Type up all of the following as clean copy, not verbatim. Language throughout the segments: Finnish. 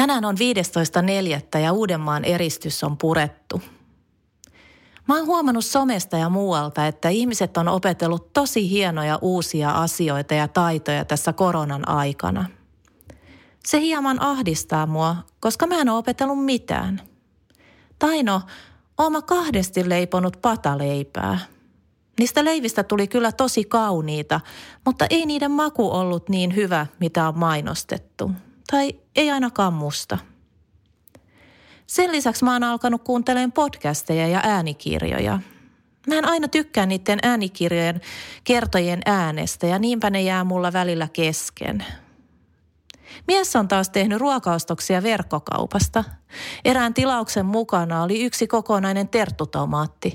Tänään on 15.4. ja Uudenmaan eristys on purettu. Mä oon huomannut somesta ja muualta, että ihmiset on opetellut tosi hienoja uusia asioita ja taitoja tässä koronan aikana. Se hieman ahdistaa mua, koska mä en oo opetellut mitään. Tai no, oon mä kahdesti leiponut pataleipää. Niistä leivistä tuli kyllä tosi kauniita, mutta ei niiden maku ollut niin hyvä, mitä on mainostettu. Tai ei ainakaan musta. Sen lisäksi mä oon alkanut kuuntelemaan podcasteja ja äänikirjoja. Mä en aina tykkää niiden äänikirjojen kertojien äänestä ja niinpä ne jää mulla välillä kesken. Mies on taas tehnyt ruokaostoksia verkkokaupasta. Erään tilauksen mukana oli yksi kokonainen terttutomaatti.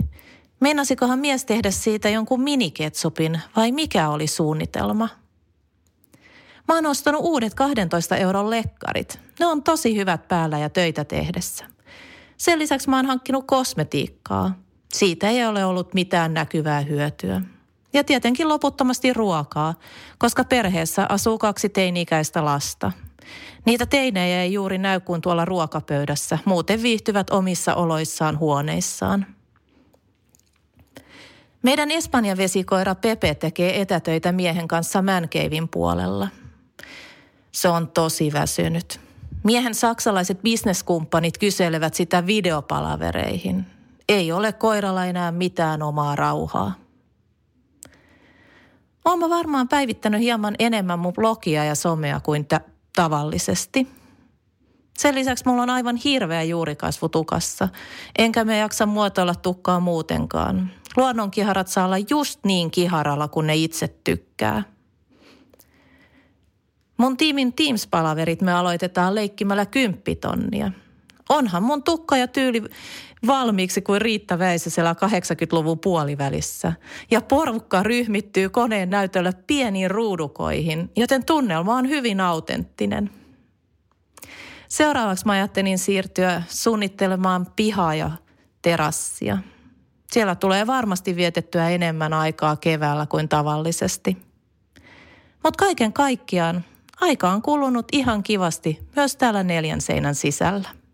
Meinasikohan mies tehdä siitä jonkun miniketsupin vai mikä oli suunnitelma? Mä oon ostanut uudet 12 € lekkarit. Ne on tosi hyvät päällä ja töitä tehdessä. Sen lisäksi mä oon hankkinut kosmetiikkaa. Siitä ei ole ollut mitään näkyvää hyötyä. Ja tietenkin loputtomasti ruokaa, koska perheessä asuu 2 teini-ikäistä lasta. Niitä teinejä ei juuri näy kuin tuolla ruokapöydässä. Muuten viihtyvät omissa oloissaan huoneissaan. Meidän Espanjan vesikoira Pepe tekee etätöitä miehen kanssa Mänkeivin puolella. Se on tosi väsynyt. Miehen saksalaiset bisneskumppanit kyselevät sitä videopalavereihin. Ei ole koiralla enää mitään omaa rauhaa. Oon mä varmaan päivittänyt hieman enemmän mun blogia ja somea kuin tavallisesti. Sen lisäksi mulla on aivan hirveä juurikasvu tukassa. Enkä me jaksa muotoilla tukkaa muutenkaan. Luonnonkiharat saa olla just niin kiharalla, kun ne itse tykkää. Mun tiimin Teams-palaverit me aloitetaan leikkimällä kymppitonnia. Onhan mun tukka ja tyyli valmiiksi kuin Riitta Väisäsellä 80-luvun puolivälissä. Ja porukka ryhmittyy koneen näytöllä pieniin ruudukoihin, joten tunnelma on hyvin autenttinen. Seuraavaksi mä ajattelin siirtyä suunnittelemaan pihaa ja terassia. Siellä tulee varmasti vietettyä enemmän aikaa keväällä kuin tavallisesti. Mutta kaiken kaikkiaan aika on kulunut ihan kivasti myös täällä 4 seinän sisällä.